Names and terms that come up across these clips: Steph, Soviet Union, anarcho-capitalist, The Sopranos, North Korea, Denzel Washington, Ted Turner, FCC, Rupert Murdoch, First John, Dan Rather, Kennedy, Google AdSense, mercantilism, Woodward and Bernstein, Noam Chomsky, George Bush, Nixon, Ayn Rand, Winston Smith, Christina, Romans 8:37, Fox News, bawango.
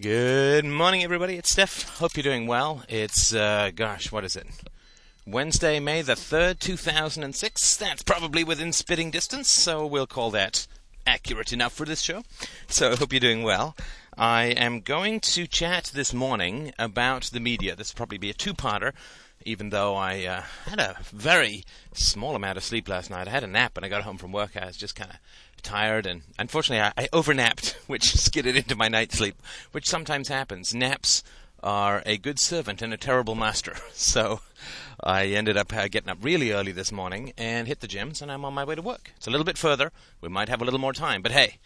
Good morning, everybody. It's Steph. Hope you're doing well. It's, what is it? Wednesday, May the 3rd, 2006. That's probably within spitting distance, so we'll call that accurate enough for this show. So I hope you're doing well. I am going to chat this morning about the media. This will probably be a two-parter, even though I had a very small amount of sleep last night. I had a nap when I got home from work. I was just kind of tired, and unfortunately I overnapped, which skidded into my night sleep, which sometimes happens. Naps are a good servant and a terrible master. So I ended up getting up really early this morning and hit the gyms, and I'm on my way to work. It's a little bit further. We might have a little more time, but hey,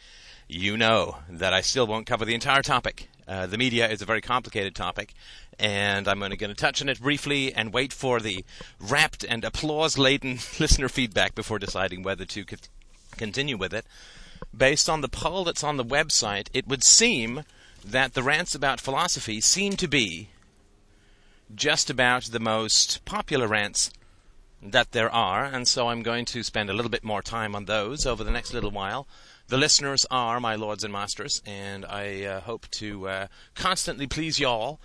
you know that I still won't cover the entire topic. The media is a very complicated topic, and I'm only going to touch on it briefly and wait for the rapt and applause-laden listener feedback before deciding whether to continue with it. Based on the poll that's on the website, it would seem that the rants about philosophy seem to be just about the most popular rants that there are, and so I'm going to spend a little bit more time on those over the next little while. The listeners are my lords and masters, and I hope to constantly please y'all.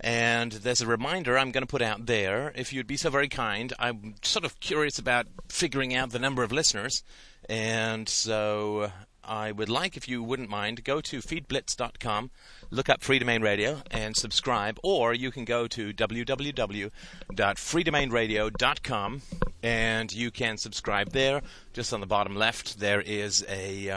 And there's a reminder I'm going to put out there, if you'd be so very kind. I'm sort of curious about figuring out the number of listeners, and so I would like, if you wouldn't mind, go to feedblitz.com, look up Free Domain Radio, and subscribe. Or you can go to www.freedomainradio.com, and you can subscribe there. Just on the bottom left, there is a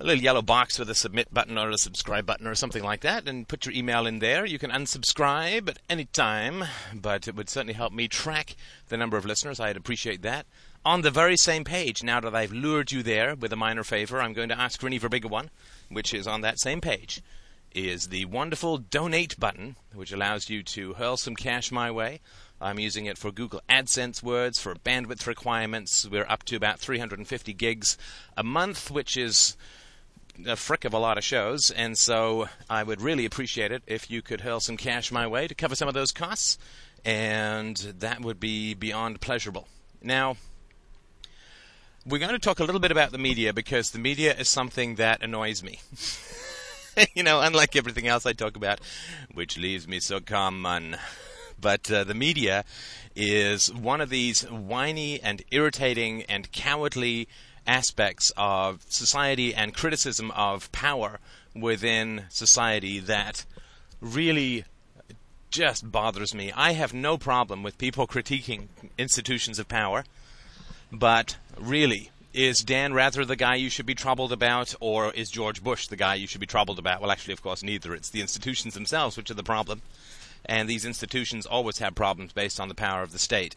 little yellow box with a submit button or a subscribe button or something like that, and put your email in there. You can unsubscribe at any time, but it would certainly help me track the number of listeners. I'd appreciate that. On the very same page, now that I've lured you there with a minor favor, I'm going to ask for an even bigger one, which is on that same page, is the wonderful donate button, which allows you to hurl some cash my way. I'm using it for Google AdSense words, for bandwidth requirements. We're up to about 350 gigs a month, which is a frick of a lot of shows, and so I would really appreciate it if you could hurl some cash my way to cover some of those costs, and that would be beyond pleasurable. Now, we're going to talk a little bit about the media, because the media is something that annoys me. You know, unlike everything else I talk about, which leaves me so common. But the media is one of these whiny and irritating and cowardly aspects of society and criticism of power within society that really just bothers me. I have no problem with people critiquing institutions of power, but really, is Dan Rather the guy you should be troubled about, or is George Bush the guy you should be troubled about? Well, actually, of course, neither. It's the institutions themselves which are the problem, and these institutions always have problems based on the power of the state.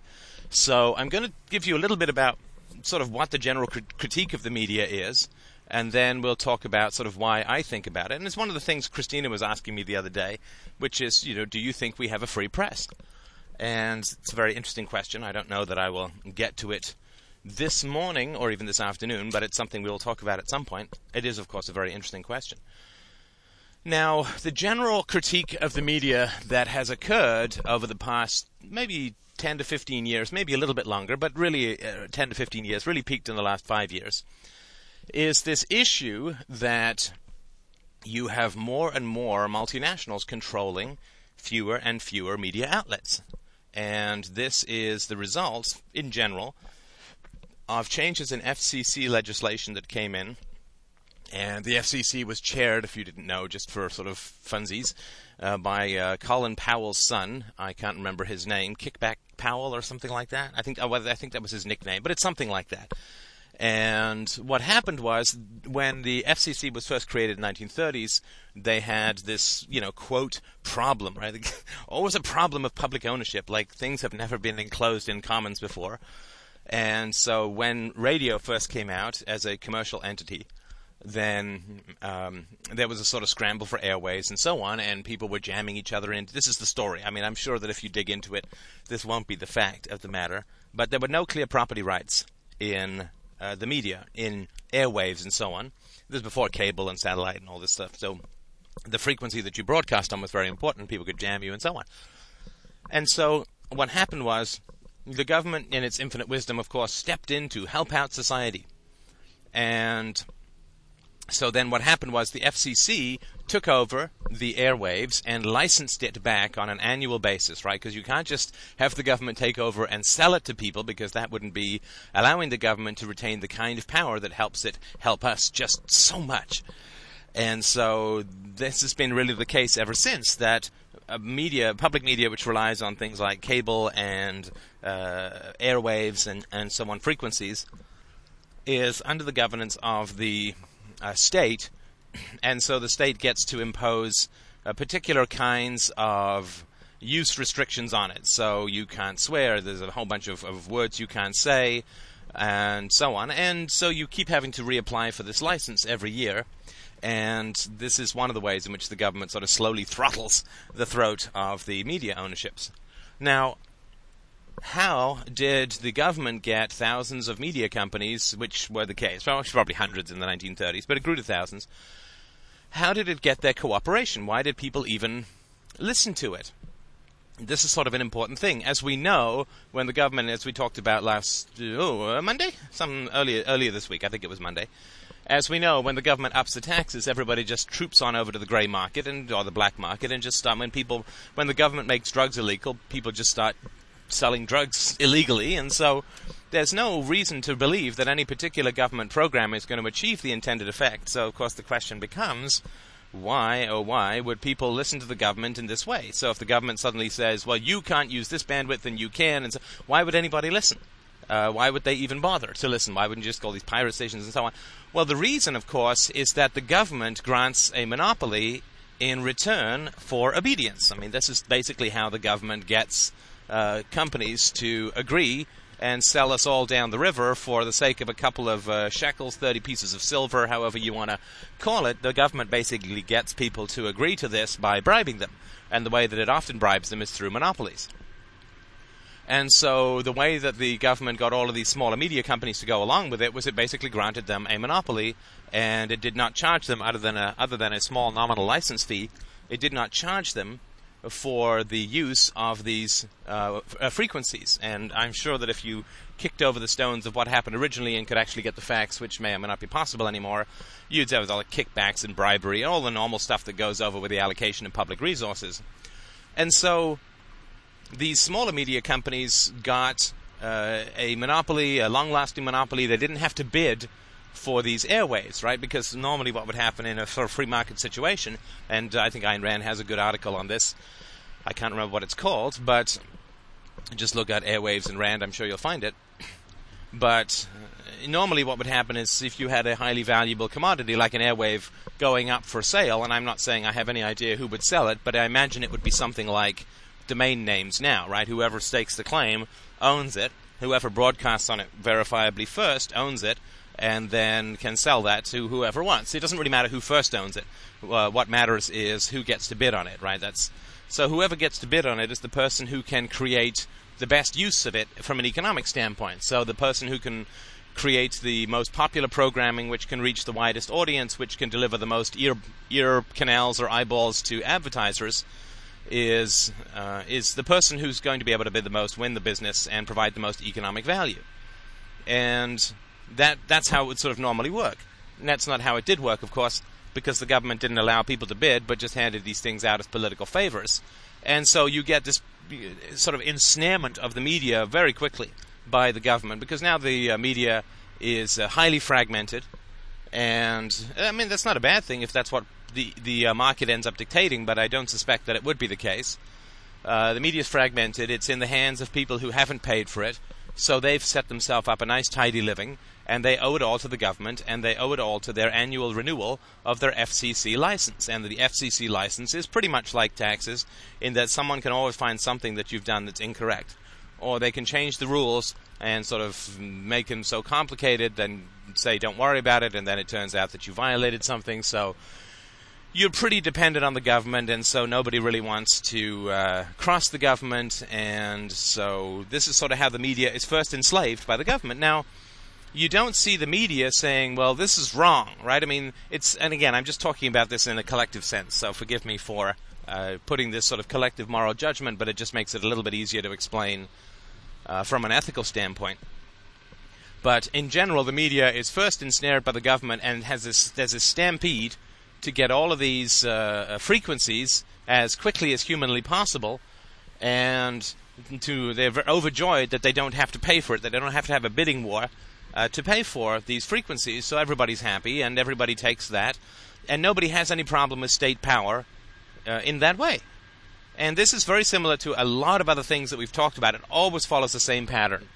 So I'm going to give you a little bit about sort of what the general critique of the media is, and then we'll talk about sort of why I think about it. And it's one of the things Christina was asking me the other day, which is, you know, do you think we have a free press? And it's a very interesting question. I don't know that I will get to it this morning or even this afternoon, but it's something we'll talk about at some point. It is, of course, a very interesting question. Now, the general critique of the media that has occurred over the past maybe 10 to 15 years, maybe a little bit longer, but really 10 to 15 years, really peaked in the last 5 years, is this issue that you have more and more multinationals controlling fewer and fewer media outlets. And this is the result, in general, of changes in FCC legislation that came in. And the FCC was chaired, if you didn't know, just for sort of funsies, by Colin Powell's son. I can't remember his name, Kickback Powell or something like that. I think that was his nickname, but it's something like that. And what happened was, when the FCC was first created in the 1930s, they had this, you know, quote, problem, right? Always a problem of public ownership, like things have never been enclosed in commons before. And so when radio first came out as a commercial entity, then there was a sort of scramble for airways and so on, and people were jamming each other in. This is the story. I mean, I'm sure that if you dig into it, this won't be the fact of the matter. But there were no clear property rights in the media, in airwaves and so on. This was before cable and satellite and all this stuff. So the frequency that you broadcast on was very important. People could jam you and so on. And so what happened was, the government, in its infinite wisdom, of course, stepped in to help out society. And So then what happened was the FCC took over the airwaves and licensed it back on an annual basis, right? Because you can't just have the government take over and sell it to people, because that wouldn't be allowing the government to retain the kind of power that helps it help us just so much. And so this has been really the case ever since, that media, public media, which relies on things like cable and airwaves and so on, frequencies, is under the governance of the state, and so the state gets to impose particular kinds of use restrictions on it. So you can't swear, there's a whole bunch of words you can't say, and so on. And so you keep having to reapply for this license every year, and this is one of the ways in which the government sort of slowly throttles the throat of the media ownerships. Now, how did the government get thousands of media companies, which were the case, well, probably hundreds in the 1930s, but it grew to thousands? How did it get their cooperation? Why did people even listen to it? This is sort of an important thing. As we know, when the government, as we talked about last Monday? Earlier this week, I think it was Monday. As we know, when the government ups the taxes, everybody just troops on over to the grey market or the black market and just start, when the government makes drugs illegal, people just start selling drugs illegally, and so there's no reason to believe that any particular government program is going to achieve the intended effect. So, of course, the question becomes, why would people listen to the government in this way? So if the government suddenly says, well, you can't use this bandwidth and you can, and so why would anybody listen? Why would they even bother to listen? Why wouldn't you just call these pirate stations and so on? Well, the reason, of course, is that the government grants a monopoly in return for obedience. This is basically how the government gets companies to agree and sell us all down the river for the sake of a couple of shekels, 30 pieces of silver, however you want to call it. The government basically gets people to agree to this by bribing them, and the way that it often bribes them is through monopolies. And so the way that the government got all of these smaller media companies to go along with it was it basically granted them a monopoly, and it did not charge them, other than a small nominal license fee, it did not charge them for the use of these frequencies. And I'm sure that if you kicked over the stones of what happened originally and could actually get the facts, which may or may not be possible anymore, you'd have all the kickbacks and bribery, all the normal stuff that goes over with the allocation of public resources. And so these smaller media companies got a monopoly, a long-lasting monopoly. They didn't have to bid for these airwaves, right? Because normally what would happen in a sort of free market situation, and I think Ayn Rand has a good article on this. I can't remember what it's called, but just look at airwaves and Rand. I'm sure you'll find it. But normally what would happen is if you had a highly valuable commodity like an airwave going up for sale, and I'm not saying I have any idea who would sell it, but I imagine it would be something like domain names now, right? Whoever stakes the claim owns it. Whoever broadcasts on it verifiably first owns it, and then can sell that to whoever wants. It doesn't really matter who first owns it. What matters is who gets to bid on it, right? So whoever gets to bid on it is the person who can create the best use of it from an economic standpoint. So the person who can create the most popular programming, which can reach the widest audience, which can deliver the most ear canals or eyeballs to advertisers, is the person who's going to be able to bid the most, win the business, and provide the most economic value. And that's how it would sort of normally work. And that's not how it did work, of course, because the government didn't allow people to bid, but just handed these things out as political favors. And so you get this sort of ensnarement of the media very quickly by the government, because now the media is highly fragmented. And, that's not a bad thing if that's what the market ends up dictating, but I don't suspect that it would be the case. The media is fragmented. It's in the hands of people who haven't paid for it. So they've set themselves up a nice, tidy living, and they owe it all to the government, and they owe it all to their annual renewal of their FCC license. And the FCC license is pretty much like taxes, in that someone can always find something that you've done that's incorrect. Or they can change the rules and sort of make them so complicated and say, don't worry about it, and then it turns out that you violated something. So you're pretty dependent on the government, and so nobody really wants to cross the government, and so this is sort of how the media is first enslaved by the government. Now, you don't see the media saying, well, this is wrong, right? And again, I'm just talking about this in a collective sense, so forgive me for putting this sort of collective moral judgment, but it just makes it a little bit easier to explain from an ethical standpoint. But in general, the media is first ensnared by the government, and has this, there's a stampede to get all of these frequencies as quickly as humanly possible, and to they're overjoyed that they don't have to pay for it, that they don't have to have a bidding war to pay for these frequencies, so everybody's happy, and everybody takes that, and nobody has any problem with state power in that way. And this is very similar to a lot of other things that we've talked about. It always follows the same pattern,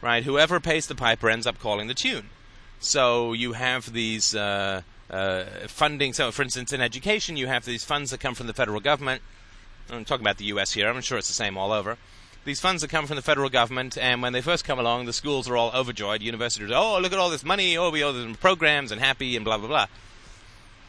right? Whoever pays the piper ends up calling the tune. So you have these funding. So, for instance, in education, you have these funds that come from the federal government. I'm talking about the U.S. here. I'm sure it's the same all over. These funds that come from the federal government, and when they first come along, the schools are all overjoyed. Universities, oh, look at all this money. Oh, we owe them programs and happy and blah, blah, blah.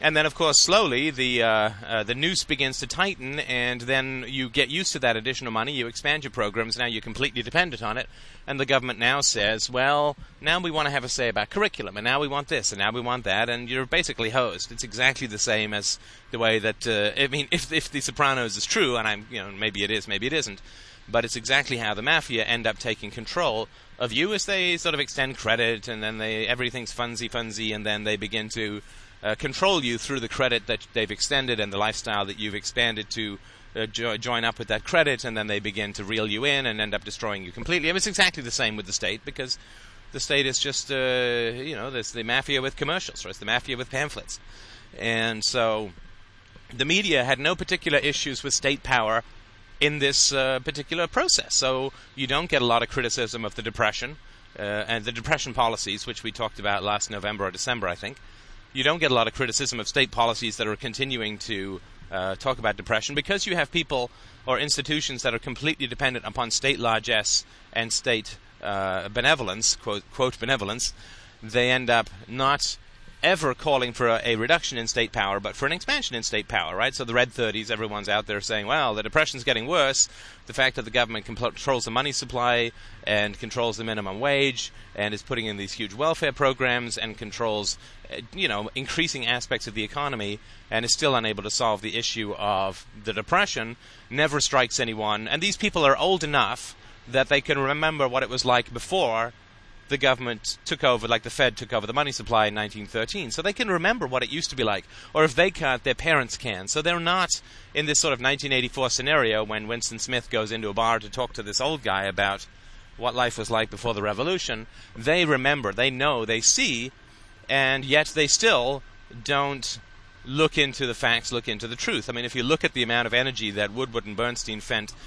And then, of course, slowly the noose begins to tighten, and then you get used to that additional money. You expand your programs. Now you're completely dependent on it. And the government now says, well, now we want to have a say about curriculum, and now we want this, and now we want that, and you're basically hosed. It's exactly the same as the way that I mean, if The Sopranos is true, and I'm, you know, maybe it is, maybe it isn't, but it's exactly how the mafia end up taking control of you as they sort of extend credit, and then they everything's funsy, and then they begin to control you through the credit that they've extended and the lifestyle that you've expanded to join up with that credit, and then they begin to reel you in and end up destroying you completely. I mean, it's exactly the same with the state, because the state is just, you know, there's the mafia with commercials, or it's the mafia with pamphlets. And so the media had no particular issues with state power in this particular process. So you don't get a lot of criticism of the Depression and the Depression policies, which we talked about last November or December, I think. You don't get a lot of criticism of state policies that are continuing to talk about depression, because you have people or institutions that are completely dependent upon state largesse and state benevolence, quote benevolence. They end up not ever calling for a reduction in state power, but for an expansion in state power, right? So the Red 30s, everyone's out there saying, well, the Depression's getting worse. The fact that the government controls the money supply and controls the minimum wage and is putting in these huge welfare programs and controls, you know, increasing aspects of the economy and is still unable to solve the issue of the Depression never strikes anyone. And these people are old enough that they can remember what it was like before the government took over, like the Fed took over the money supply in 1913. So they can remember what it used to be like. Or if they can't, their parents can. So they're not in this sort of 1984 scenario when Winston Smith goes into a bar to talk to this old guy about what life was like before the revolution. They remember, they know, they see, and yet they still don't look into the facts, look into the truth. I mean, if you look at the amount of energy that Woodward and Bernstein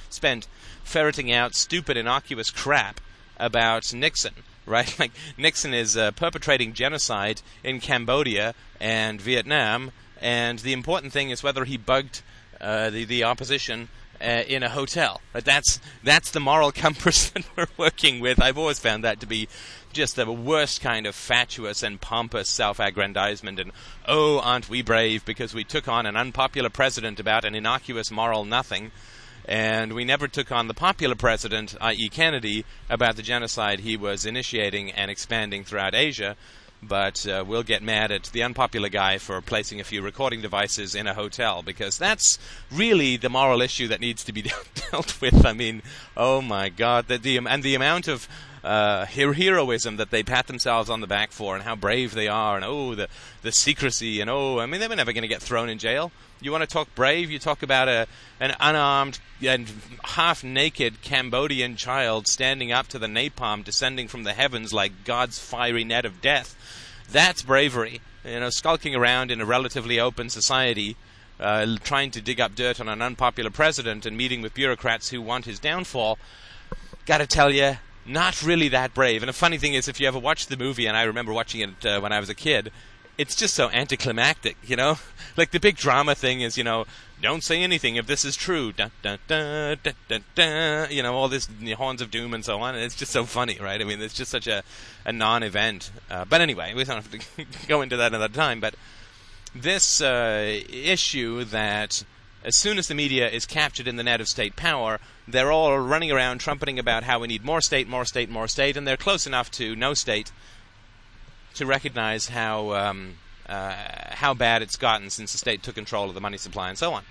spent ferreting out stupid, innocuous crap about Nixon, right? Like, Nixon is perpetrating genocide in Cambodia and Vietnam, and the important thing is whether he bugged the opposition in a hotel. But that's the moral compass that we're working with. I've always found that to be just the worst kind of fatuous and pompous self-aggrandizement, and, oh, aren't we brave because we took on an unpopular president about an innocuous moral nothing, and we never took on the popular president, i.e. Kennedy, about the genocide he was initiating and expanding throughout Asia, but we'll get mad at the unpopular guy for placing a few recording devices in a hotel, because that's really the moral issue that needs to be dealt with. I mean, oh my God, the amount of heroism that they pat themselves on the back for, and how brave they are, and oh, the secrecy, and oh, I mean, they were never going to get thrown in jail. You want to talk brave? You talk about an unarmed and half-naked Cambodian child standing up to the napalm descending from the heavens like God's fiery net of death. That's bravery. You know, skulking around in a relatively open society, trying to dig up dirt on an unpopular president and meeting with bureaucrats who want his downfall. Got to tell you, not really that brave. And the funny thing is, if you ever watch the movie, and I remember watching it when I was a kid, it's just so anticlimactic, you know? Like, the big drama thing is, you know, don't say anything if this is true. Dun, dun, dun, dun, dun, dun, you know, all this horns of doom and so on. And it's just so funny, right? I mean, it's just such a non-event. But anyway, we don't have to go into that another time. But this issue that as soon as the media is captured in the net of state power, they're all running around trumpeting about how we need more state, more state, more state, and they're close enough to no state to recognize how bad it's gotten since the state took control of the money supply and so on.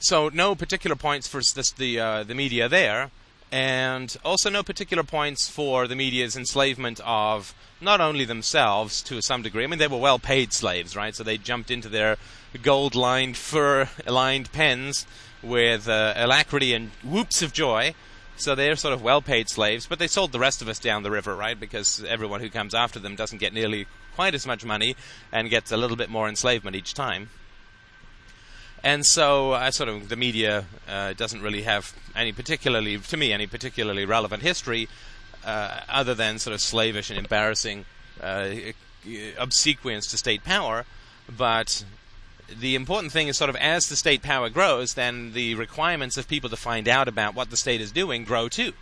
So no particular points for the media there, and also no particular points for the media's enslavement of not only themselves to some degree. I mean, they were well-paid slaves, right? So they jumped into their gold-lined, fur-lined pens with alacrity and whoops of joy. So they're sort of well-paid slaves, but they sold the rest of us down the river, right? Because everyone who comes after them doesn't get nearly quite as much money and gets a little bit more enslavement each time. And so the media doesn't really have any particularly relevant history other than sort of slavish and embarrassing obsequience to state power. But the important thing is as the state power grows, then the requirements of people to find out about what the state is doing grow too.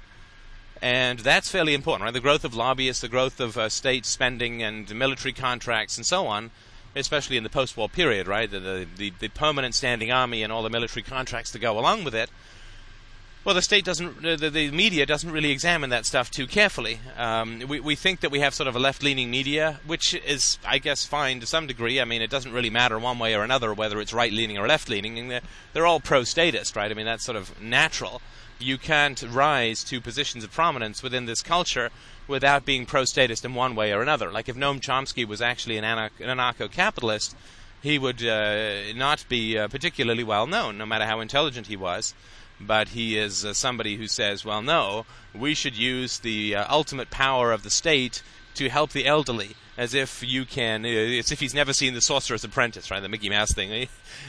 And that's fairly important, right? The growth of lobbyists, the growth of state spending and military contracts and so on, especially in the post-war period, right, the permanent standing army and all the military contracts to go along with it. Well, the media doesn't really examine that stuff too carefully. We think that we have sort of a left-leaning media, which is, I guess, fine to some degree. I mean, it doesn't really matter one way or another whether it's right-leaning or left-leaning. They're all pro-statist, right? I mean, that's sort of natural. You can't rise to positions of prominence within this culture without being pro-statist in one way or another. Like if Noam Chomsky was actually an anarcho-capitalist, he would not be particularly well known, no matter how intelligent he was. But he is somebody who says, well, no, we should use the ultimate power of the state to help the elderly, as if he's never seen The Sorcerer's Apprentice, right, the Mickey Mouse thing, eh?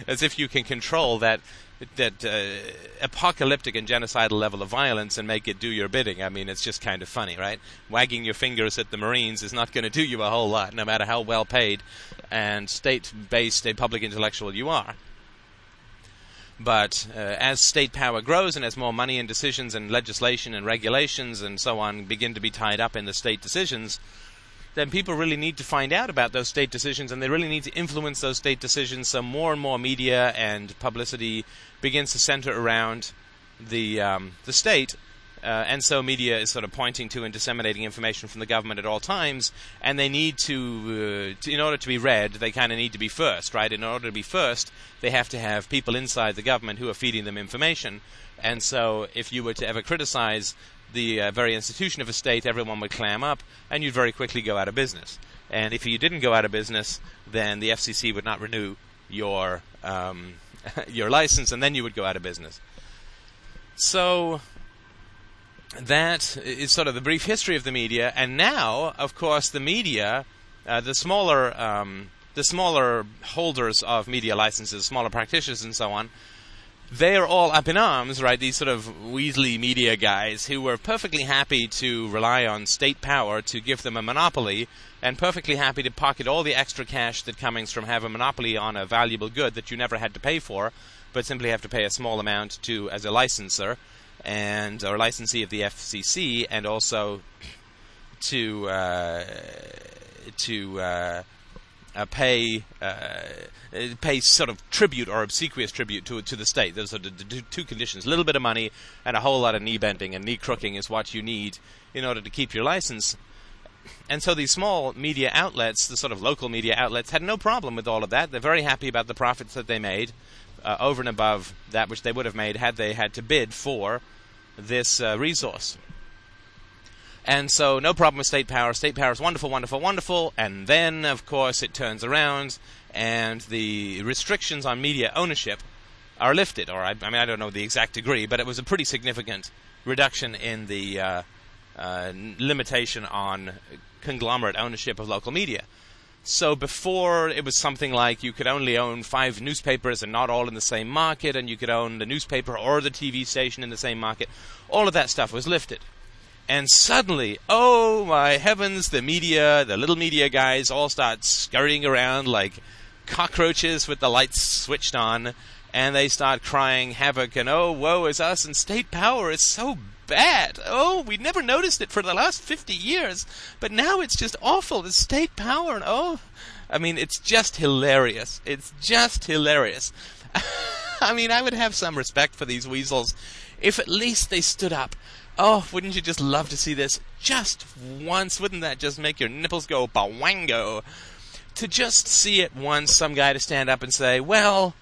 As if you can control that apocalyptic and genocidal level of violence and make it do your bidding. I mean, it's just kind of funny, right? Wagging your fingers at the Marines is not going to do you a whole lot, no matter how well-paid and state-based a public intellectual you are. But as state power grows and as more money and decisions and legislation and regulations and so on begin to be tied up in the state decisions, then people really need to find out about those state decisions, and they really need to influence those state decisions, so more and more media and publicity begins to center around the state, and so media is sort of pointing to and disseminating information from the government at all times, and they need to in order to be read, they kind of need to be first, right? In order to be first, they have to have people inside the government who are feeding them information, and so if you were to ever criticize the very institution of a state, everyone would clam up, and you'd very quickly go out of business. And if you didn't go out of business, then the FCC would not renew your license, and then you would go out of business. So that is sort of the brief history of the media. And now, of course, the media, the smaller holders of media licenses, smaller practitioners and so on, they are all up in arms, right? These sort of weaselly media guys who were perfectly happy to rely on state power to give them a monopoly, and perfectly happy to pocket all the extra cash that comes from having a monopoly on a valuable good that you never had to pay for, but simply have to pay a small amount to as a licenser and or licensee of the FCC, and also pay sort of tribute or obsequious tribute to the state. Those are the two conditions. A little bit of money and a whole lot of knee bending and knee crooking is what you need in order to keep your license. And so these small media outlets, the sort of local media outlets, had no problem with all of that. They're very happy about the profits that they made over and above that which they would have made had they had to bid for this resource. And so no problem with state power. State power is wonderful, wonderful, wonderful. And then, of course, it turns around and the restrictions on media ownership are lifted. Or I don't know the exact degree, but it was a pretty significant reduction in the limitation on conglomerate ownership of local media. So before, it was something like you could only own 5 newspapers and not all in the same market, and you could own the newspaper or the TV station in the same market. All of that stuff was lifted. And suddenly, oh my heavens, the media, the little media guys all start scurrying around like cockroaches with the lights switched on, and they start crying havoc and, oh, woe is us, and state power is so bad. Oh, we never noticed it for the last 50 years, but now it's just awful. It's state power, and oh, I mean, it's just hilarious. It's just hilarious. I mean, I would have some respect for these weasels if at least they stood up. Oh, wouldn't you just love to see this just once? Wouldn't that just make your nipples go bawango? To just see it once, some guy to stand up and say, well,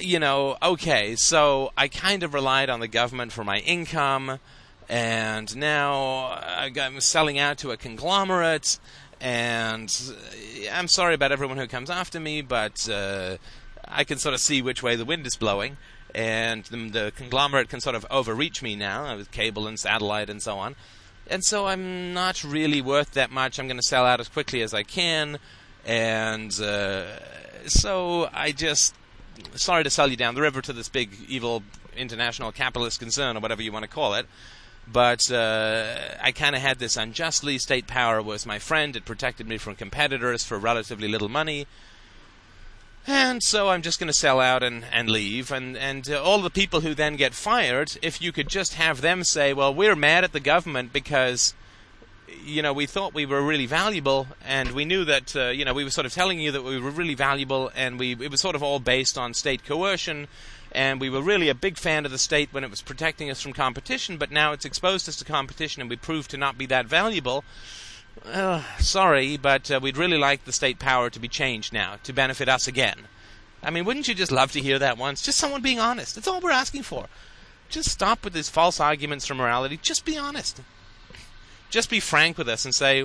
you know, okay, so I kind of relied on the government for my income, and now I'm selling out to a conglomerate, and I'm sorry about everyone who comes after me, but I can sort of see which way the wind is blowing, and the conglomerate can sort of overreach me now with cable and satellite and so on. And so I'm not really worth that much. I'm going to sell out as quickly as I can, and so I just... Sorry to sell you down the river to this big, evil, international capitalist concern, or whatever you want to call it, but I kind of had this unjustly. State power was my friend. It protected me from competitors for relatively little money. And so I'm just going to sell out and leave. And all the people who then get fired, if you could just have them say, well, we're mad at the government because... you know, we thought we were really valuable, and we knew that, you know, we were sort of telling you that we were really valuable, and it was sort of all based on state coercion, and we were really a big fan of the state when it was protecting us from competition, but now it's exposed us to competition, and we proved to not be that valuable. Sorry, but we'd really like the state power to be changed now, to benefit us again. I mean, wouldn't you just love to hear that once? Just someone being honest. That's all we're asking for. Just stop with these false arguments for morality. Just be honest. Just be frank with us and say,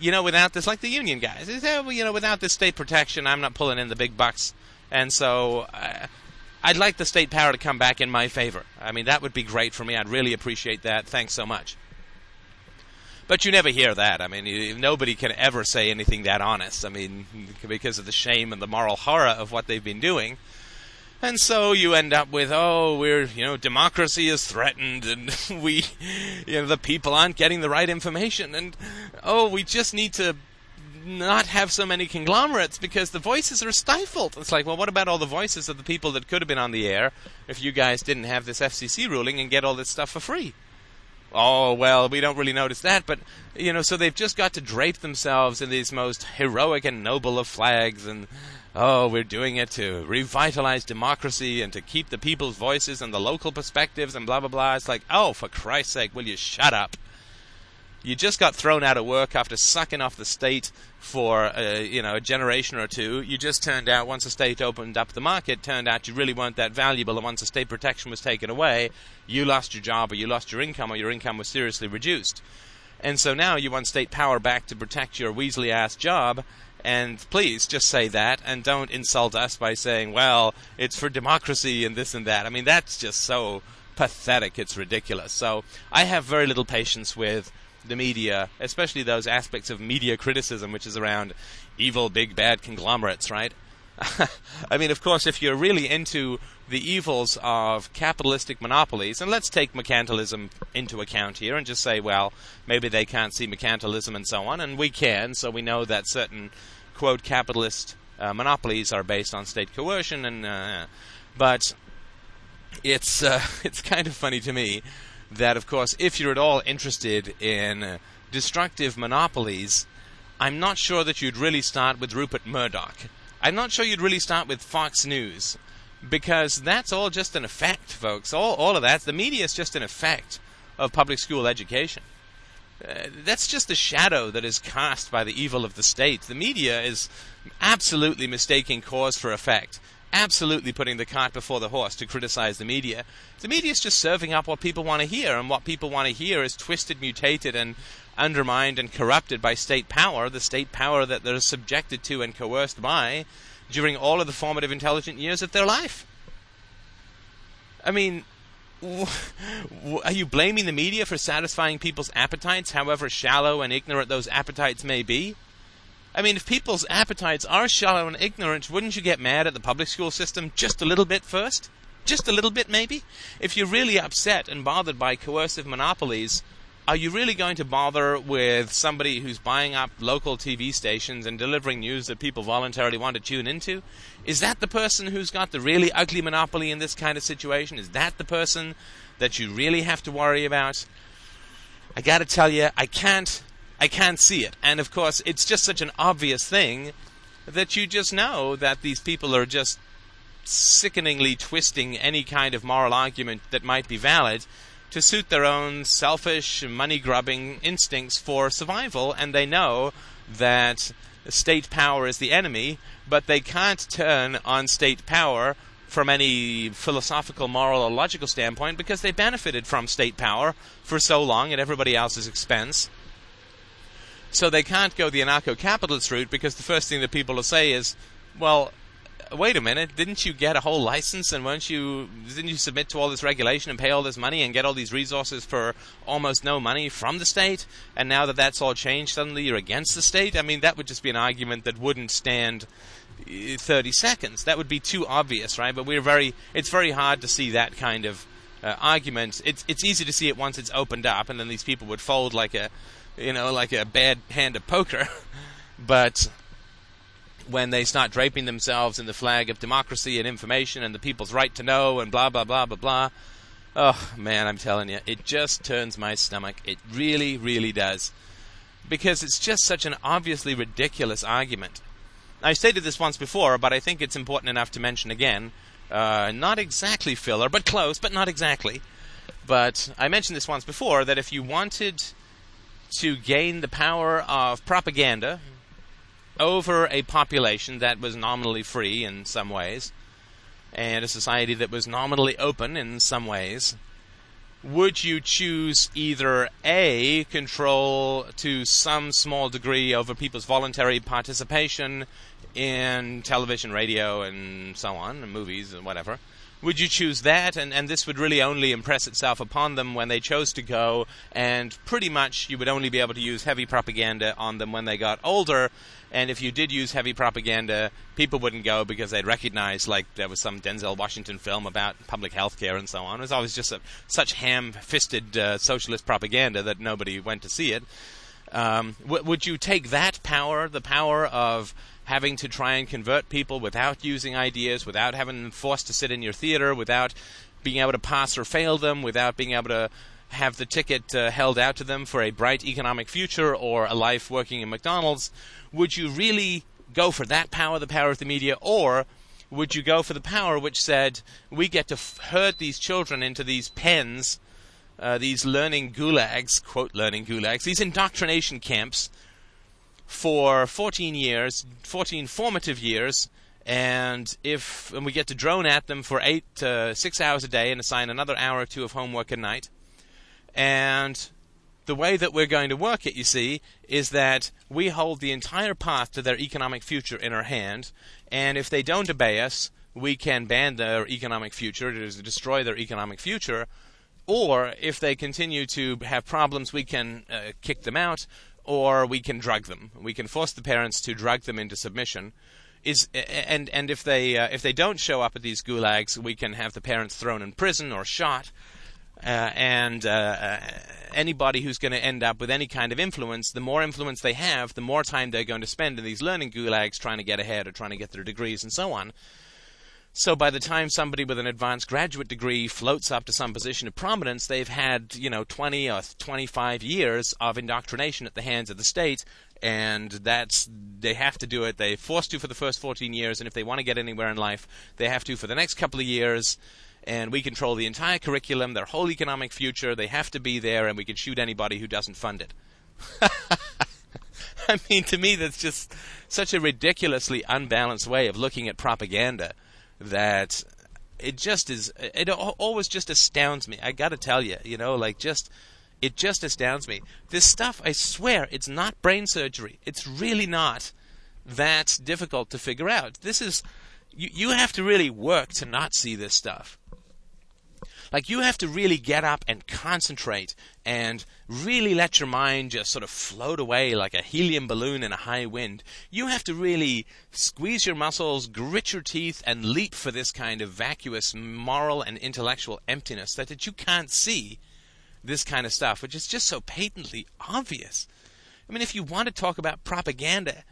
you know, without this, like the union guys, you know, without this state protection, I'm not pulling in the big bucks. And so I'd like the state power to come back in my favor. I mean, that would be great for me. I'd really appreciate that. Thanks so much. But you never hear that. I mean, nobody can ever say anything that honest. I mean, because of the shame and the moral horror of what they've been doing. And so you end up with, oh, we're, you know, democracy is threatened, and we, you know, the people aren't getting the right information, and, oh, we just need to not have so many conglomerates because the voices are stifled. It's like, well, what about all the voices of the people that could have been on the air if you guys didn't have this FCC ruling and get all this stuff for free? Oh, well, we don't really notice that, but, you know, so they've just got to drape themselves in these most heroic and noble of flags, and... oh, we're doing it to revitalize democracy and to keep the people's voices and the local perspectives and blah, blah, blah. It's like, oh, for Christ's sake, will you shut up? You just got thrown out of work after sucking off the state for, you know, a generation or two. You just turned out, once the state opened up the market, turned out you really weren't that valuable. And once the state protection was taken away, you lost your job or you lost your income or your income was seriously reduced. And so now you want state power back to protect your weaselly-ass job. And please, just say that, and don't insult us by saying, well, it's for democracy and this and that. I mean, that's just so pathetic, it's ridiculous. So I have very little patience with the media, especially those aspects of media criticism, which is around evil, big, bad conglomerates, right? I mean, of course, if you're really into the evils of capitalistic monopolies, and let's take mercantilism into account here and just say, well, maybe they can't see mercantilism and so on, and we can, so we know that certain, quote, capitalist monopolies are based on state coercion, and but it's kind of funny to me that, of course, if you're at all interested in destructive monopolies, I'm not sure that you'd really start with Rupert Murdoch. I'm not sure you'd really start with Fox News, because that's all just an effect, folks. All of that, the media is just an effect of public school education. That's just the shadow that is cast by the evil of the state. The media is absolutely mistaking cause for effect, absolutely putting the cart before the horse to criticize the media. The media is just serving up what people want to hear, and what people want to hear is twisted, mutated, and undermined and corrupted by state power, the state power that they're subjected to and coerced by during all of the formative intelligent years of their life. I mean, are you blaming the media for satisfying people's appetites, however shallow and ignorant those appetites may be? I mean, if people's appetites are shallow and ignorant, wouldn't you get mad at the public school system just a little bit first? Just a little bit, maybe? If you're really upset and bothered by coercive monopolies, are you really going to bother with somebody who's buying up local TV stations and delivering news that people voluntarily want to tune into? Is that the person who's got the really ugly monopoly in this kind of situation? Is that the person that you really have to worry about? I got to tell you, I can't see it. And, of course, it's just such an obvious thing that you just know that these people are just sickeningly twisting any kind of moral argument that might be valid to suit their own selfish, money-grubbing instincts for survival, and they know that state power is the enemy, but they can't turn on state power from any philosophical, moral, or logical standpoint, because they benefited from state power for so long at everybody else's expense. So they can't go the anarcho-capitalist route, because the first thing that people will say is, well, wait a minute, didn't you get a whole license, and didn't you submit to all this regulation and pay all this money and get all these resources for almost no money from the state, and now that that's all changed, suddenly you're against the state? I mean, that would just be an argument that wouldn't stand 30 seconds. That would be too obvious, right? But it's very hard to see that kind of argument. It's easy to see it once it's opened up, and then these people would fold like a bad hand of poker. But when they start draping themselves in the flag of democracy and information and the people's right to know and blah, blah, blah, blah, blah. Oh, man, I'm telling you, it just turns my stomach. It really, really does. Because it's just such an obviously ridiculous argument. I stated this once before, but I think it's important enough to mention again. Not exactly filler, but close, but not exactly. But I mentioned this once before, that if you wanted to gain the power of propaganda over a population that was nominally free in some ways, and a society that was nominally open in some ways, would you choose either A, control to some small degree over people's voluntary participation in television, radio, and so on, and movies, and whatever? Would you choose that? And this would really only impress itself upon them when they chose to go, and pretty much you would only be able to use heavy propaganda on them when they got older, and if you did use heavy propaganda, people wouldn't go because they'd recognize, like, there was some Denzel Washington film about public health care and so on. It was always just such ham-fisted socialist propaganda that nobody went to see it. Would you take that power, the power of having to try and convert people without using ideas, without having them forced to sit in your theater, without being able to pass or fail them, without being able to have the ticket held out to them for a bright economic future or a life working in McDonald's? Would you really go for that power, the power of the media, or would you go for the power which said, we get to herd these children into these pens, these learning gulags, quote learning gulags, these indoctrination camps, for 14 formative years, and we get to drone at them for 6 hours a day and assign another hour or two of homework a night. And the way that we're going to work it, you see, is that we hold the entire path to their economic future in our hand, and if they don't obey us, we can ban their economic future, destroy their economic future, or if they continue to have problems, we can kick them out, or we can drug them. We can force the parents to drug them into submission. And if they don't show up at these gulags, we can have the parents thrown in prison or shot. And anybody who's going to end up with any kind of influence, the more influence they have, the more time they're going to spend in these learning gulags trying to get ahead or trying to get their degrees and so on. So by the time somebody with an advanced graduate degree floats up to some position of prominence, they've had, 20 or 25 years of indoctrination at the hands of the state, and they have to do it. They're forced to for the first 14 years, and if they want to get anywhere in life, they have to for the next couple of years, and we control the entire curriculum, their whole economic future. They have to be there, and we can shoot anybody who doesn't fund it. I mean, to me, that's just such a ridiculously unbalanced way of looking at propaganda, that it always just astounds me. I gotta tell you, it just astounds me. This stuff, I swear, it's not brain surgery. It's really not that difficult to figure out. This is, you have to really work to not see this stuff. Like, you have to really get up and concentrate and really let your mind just sort of float away like a helium balloon in a high wind. You have to really squeeze your muscles, grit your teeth, and leap for this kind of vacuous moral and intellectual emptiness that you can't see this kind of stuff, which is just so patently obvious. I mean, if you want to talk about propaganda,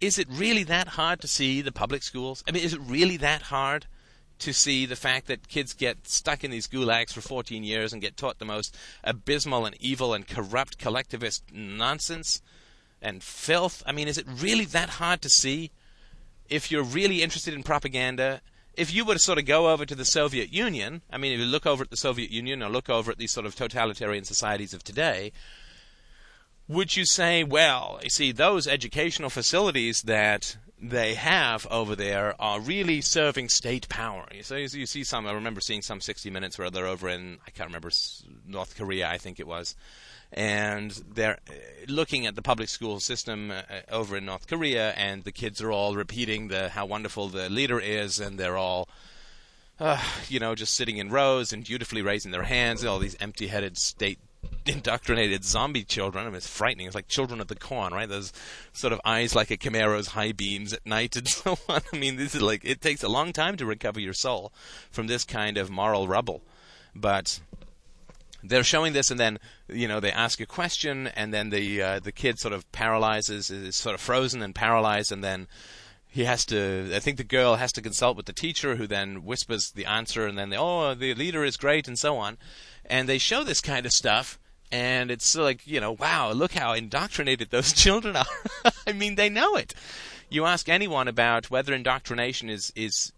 is it really that hard to see the public schools? I mean, is it really that hard to see the fact that kids get stuck in these gulags for 14 years and get taught the most abysmal and evil and corrupt collectivist nonsense and filth? I mean, is it really that hard to see? If you're really interested in propaganda, if you were to sort of go over to the Soviet Union, I mean, if you look over at the Soviet Union or look over at these sort of totalitarian societies of today, would you say, well, you see, those educational facilities that they have over there are really serving state power. So you see some, I remember seeing some 60 Minutes where they're over in, I can't remember, North Korea, I think it was. And they're looking at the public school system over in North Korea, and the kids are all repeating how wonderful the leader is, and they're all, just sitting in rows and dutifully raising their hands, all these empty-headed state indoctrinated zombie children. I mean, it's frightening. It's like Children of the Corn, right? Those sort of eyes like a Camaro's high beams at night and so on. I mean, this is like, it takes a long time to recover your soul from this kind of moral rubble. But they're showing this, and then, they ask a question, and then the kid sort of paralyzes, is sort of frozen and paralyzed, and then he has to, I think the girl has to consult with the teacher, who then whispers the answer, and then the leader is great, and so on. And they show this kind of stuff, and it's like, wow, look how indoctrinated those children are. I mean, they know it. You ask anyone about whether indoctrination is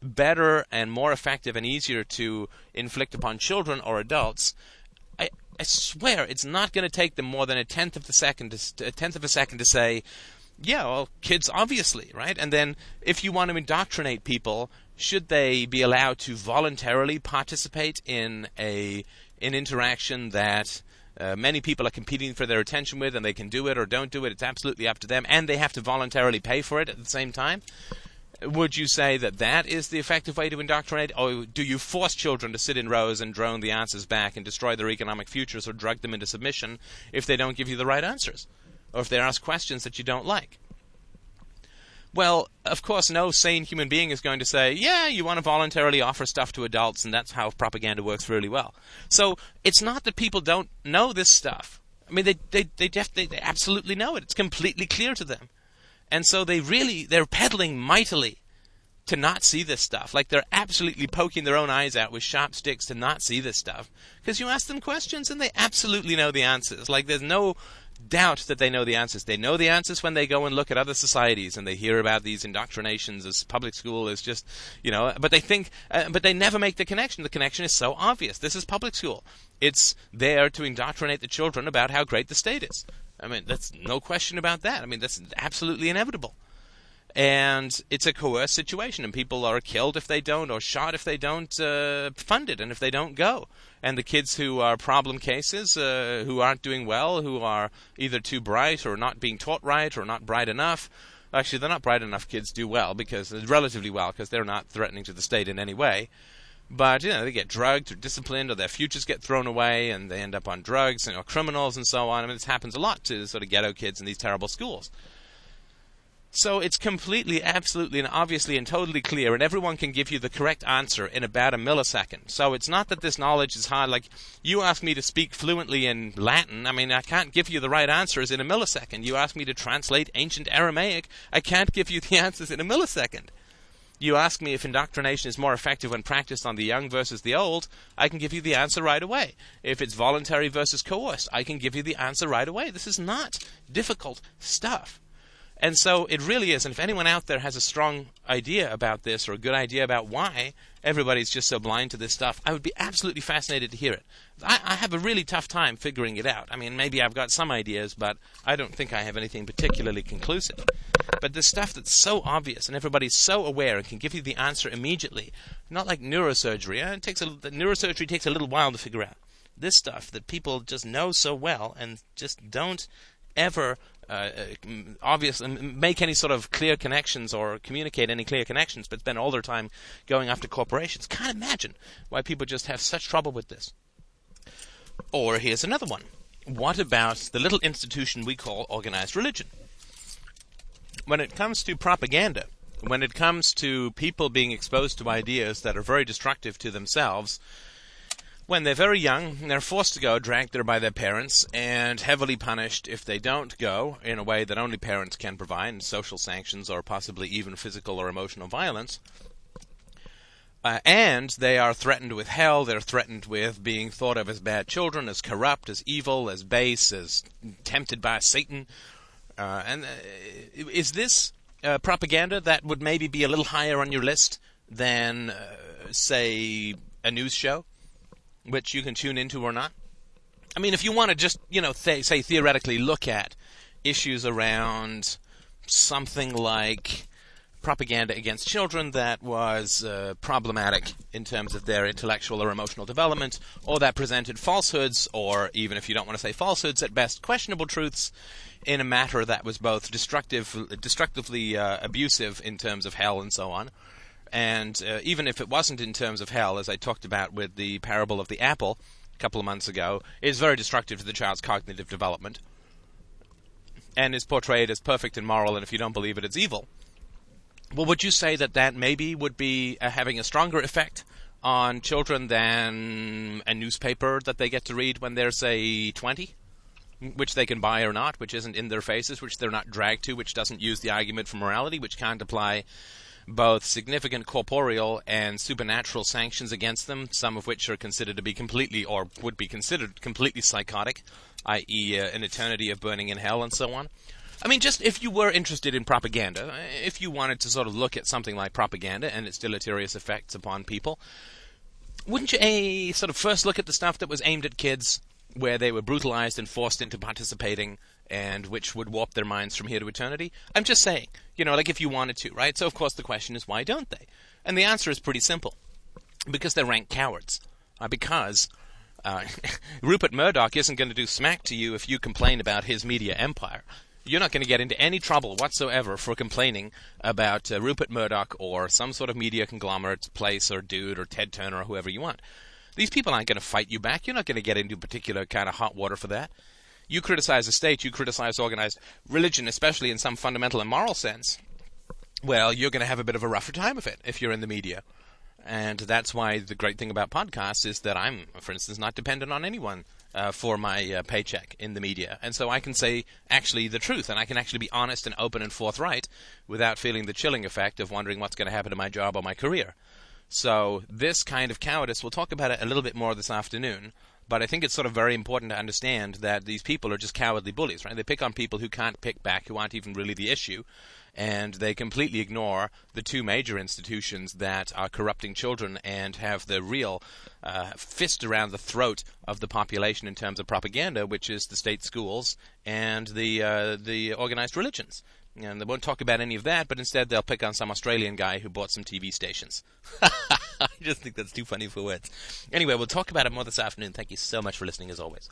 better and more effective and easier to inflict upon children or adults, I swear it's not going to take them more than a tenth of a second to say, yeah, well, kids, obviously, right? And then if you want to indoctrinate people, should they be allowed to voluntarily participate in an interaction that many people are competing for their attention with, and they can do it or don't do it? It's absolutely up to them, and they have to voluntarily pay for it at the same time. Would you say that is the effective way to indoctrinate? Or do you force children to sit in rows and drone the answers back and destroy their economic futures or drug them into submission if they don't give you the right answers, or if they ask questions that you don't like? Well, of course, no sane human being is going to say, yeah, you want to voluntarily offer stuff to adults, and that's how propaganda works really well. So it's not that people don't know this stuff. I mean, they absolutely know it. It's completely clear to them. And so they're peddling mightily to not see this stuff. Like, they're absolutely poking their own eyes out with sharp sticks to not see this stuff. Because you ask them questions, and they absolutely know the answers. Like, there's no doubt that they know the answers. They know the answers when they go and look at other societies and they hear about these indoctrinations as public school is just, but they think, but they never make the connection. The connection is so obvious. This is public school. It's there to indoctrinate the children about how great the state is. I mean, that's no question about that. I mean, that's absolutely inevitable. And it's a coerced situation, and people are killed if they don't, or shot if they don't fund it, and if they don't go. And the kids who are problem cases, who aren't doing well, who are either too bright or not being taught right or not bright enough. Actually, they're not bright enough kids do well, because relatively well, because they're not threatening to the state in any way. But, they get drugged or disciplined, or their futures get thrown away, and they end up on drugs and are criminals and so on. I mean, this happens a lot to sort of ghetto kids in these terrible schools. So it's completely, absolutely, and obviously and totally clear, and everyone can give you the correct answer in about a millisecond. So it's not that this knowledge is hard. Like, you ask me to speak fluently in Latin. I mean, I can't give you the right answers in a millisecond. You ask me to translate ancient Aramaic. I can't give you the answers in a millisecond. You ask me if indoctrination is more effective when practiced on the young versus the old. I can give you the answer right away. If it's voluntary versus coerced, I can give you the answer right away. This is not difficult stuff. And so it really is. And if anyone out there has a strong idea about this, or a good idea about why everybody's just so blind to this stuff, I would be absolutely fascinated to hear it. I have a really tough time figuring it out. I mean, maybe I've got some ideas, but I don't think I have anything particularly conclusive. But the stuff that's so obvious and everybody's so aware and can give you the answer immediately, not like neurosurgery. Neurosurgery takes a little while to figure out. This stuff that people just know so well and just don't ever obviously make any sort of clear connections or communicate any clear connections, but spend all their time going after corporations. Can't imagine why people just have such trouble with this. Or here's another one. What about the little institution we call organized religion? When it comes to propaganda, when it comes to people being exposed to ideas that are very destructive to themselves, when they're very young, they're forced to go, dragged there by their parents, and heavily punished if they don't go in a way that only parents can provide, social sanctions or possibly even physical or emotional violence. And they are threatened with hell, they're threatened with being thought of as bad children, as corrupt, as evil, as base, as tempted by Satan. Is this propaganda that would maybe be a little higher on your list than, say, a news show, which you can tune into or not? I mean, if you want to just, say theoretically look at issues around something like propaganda against children that was problematic in terms of their intellectual or emotional development, or that presented falsehoods, or even if you don't want to say falsehoods, at best questionable truths, in a matter that was both destructively abusive in terms of hell and so on. And even if it wasn't in terms of hell, as I talked about with the parable of the apple a couple of months ago, is very destructive to the child's cognitive development, and is portrayed as perfect and moral, and if you don't believe it, it's evil. Well, would you say that that maybe would be having a stronger effect on children than a newspaper that they get to read when they're, say, 20? Which they can buy or not, which isn't in their faces, which they're not dragged to, which doesn't use the argument for morality, which can't apply both significant corporeal and supernatural sanctions against them, some of which are considered to be completely, or would be considered completely psychotic, i.e. An eternity of burning in hell and so on. I mean, just if you were interested in propaganda, if you wanted to sort of look at something like propaganda and its deleterious effects upon people, wouldn't you sort of first look at the stuff that was aimed at kids, where they were brutalized and forced into participating, and which would warp their minds from here to eternity? I'm just saying, like if you wanted to, right? So, of course, the question is, why don't they? And the answer is pretty simple. Because they're rank cowards. Rupert Murdoch isn't going to do smack to you if you complain about his media empire. You're not going to get into any trouble whatsoever for complaining about Rupert Murdoch or some sort of media conglomerate, place, or dude, or Ted Turner, or whoever you want. These people aren't going to fight you back. You're not going to get into particular kind of hot water for that. You criticize the state, you criticize organized religion, especially in some fundamental and moral sense, well, you're going to have a bit of a rougher time of it if you're in the media. And that's why the great thing about podcasts is that I'm, for instance, not dependent on anyone for my paycheck in the media. And so I can say actually the truth, and I can actually be honest and open and forthright without feeling the chilling effect of wondering what's going to happen to my job or my career. So this kind of cowardice, we'll talk about it a little bit more this afternoon, but I think it's sort of very important to understand that these people are just cowardly bullies, right? They pick on people who can't pick back, who aren't even really the issue, and they completely ignore the two major institutions that are corrupting children and have the real fist around the throat of the population in terms of propaganda, which is the state schools and the organized religions. And they won't talk about any of that, but instead they'll pick on some Australian guy who bought some TV stations. I just think that's too funny for words. Anyway, we'll talk about it more this afternoon. Thank you so much for listening, as always.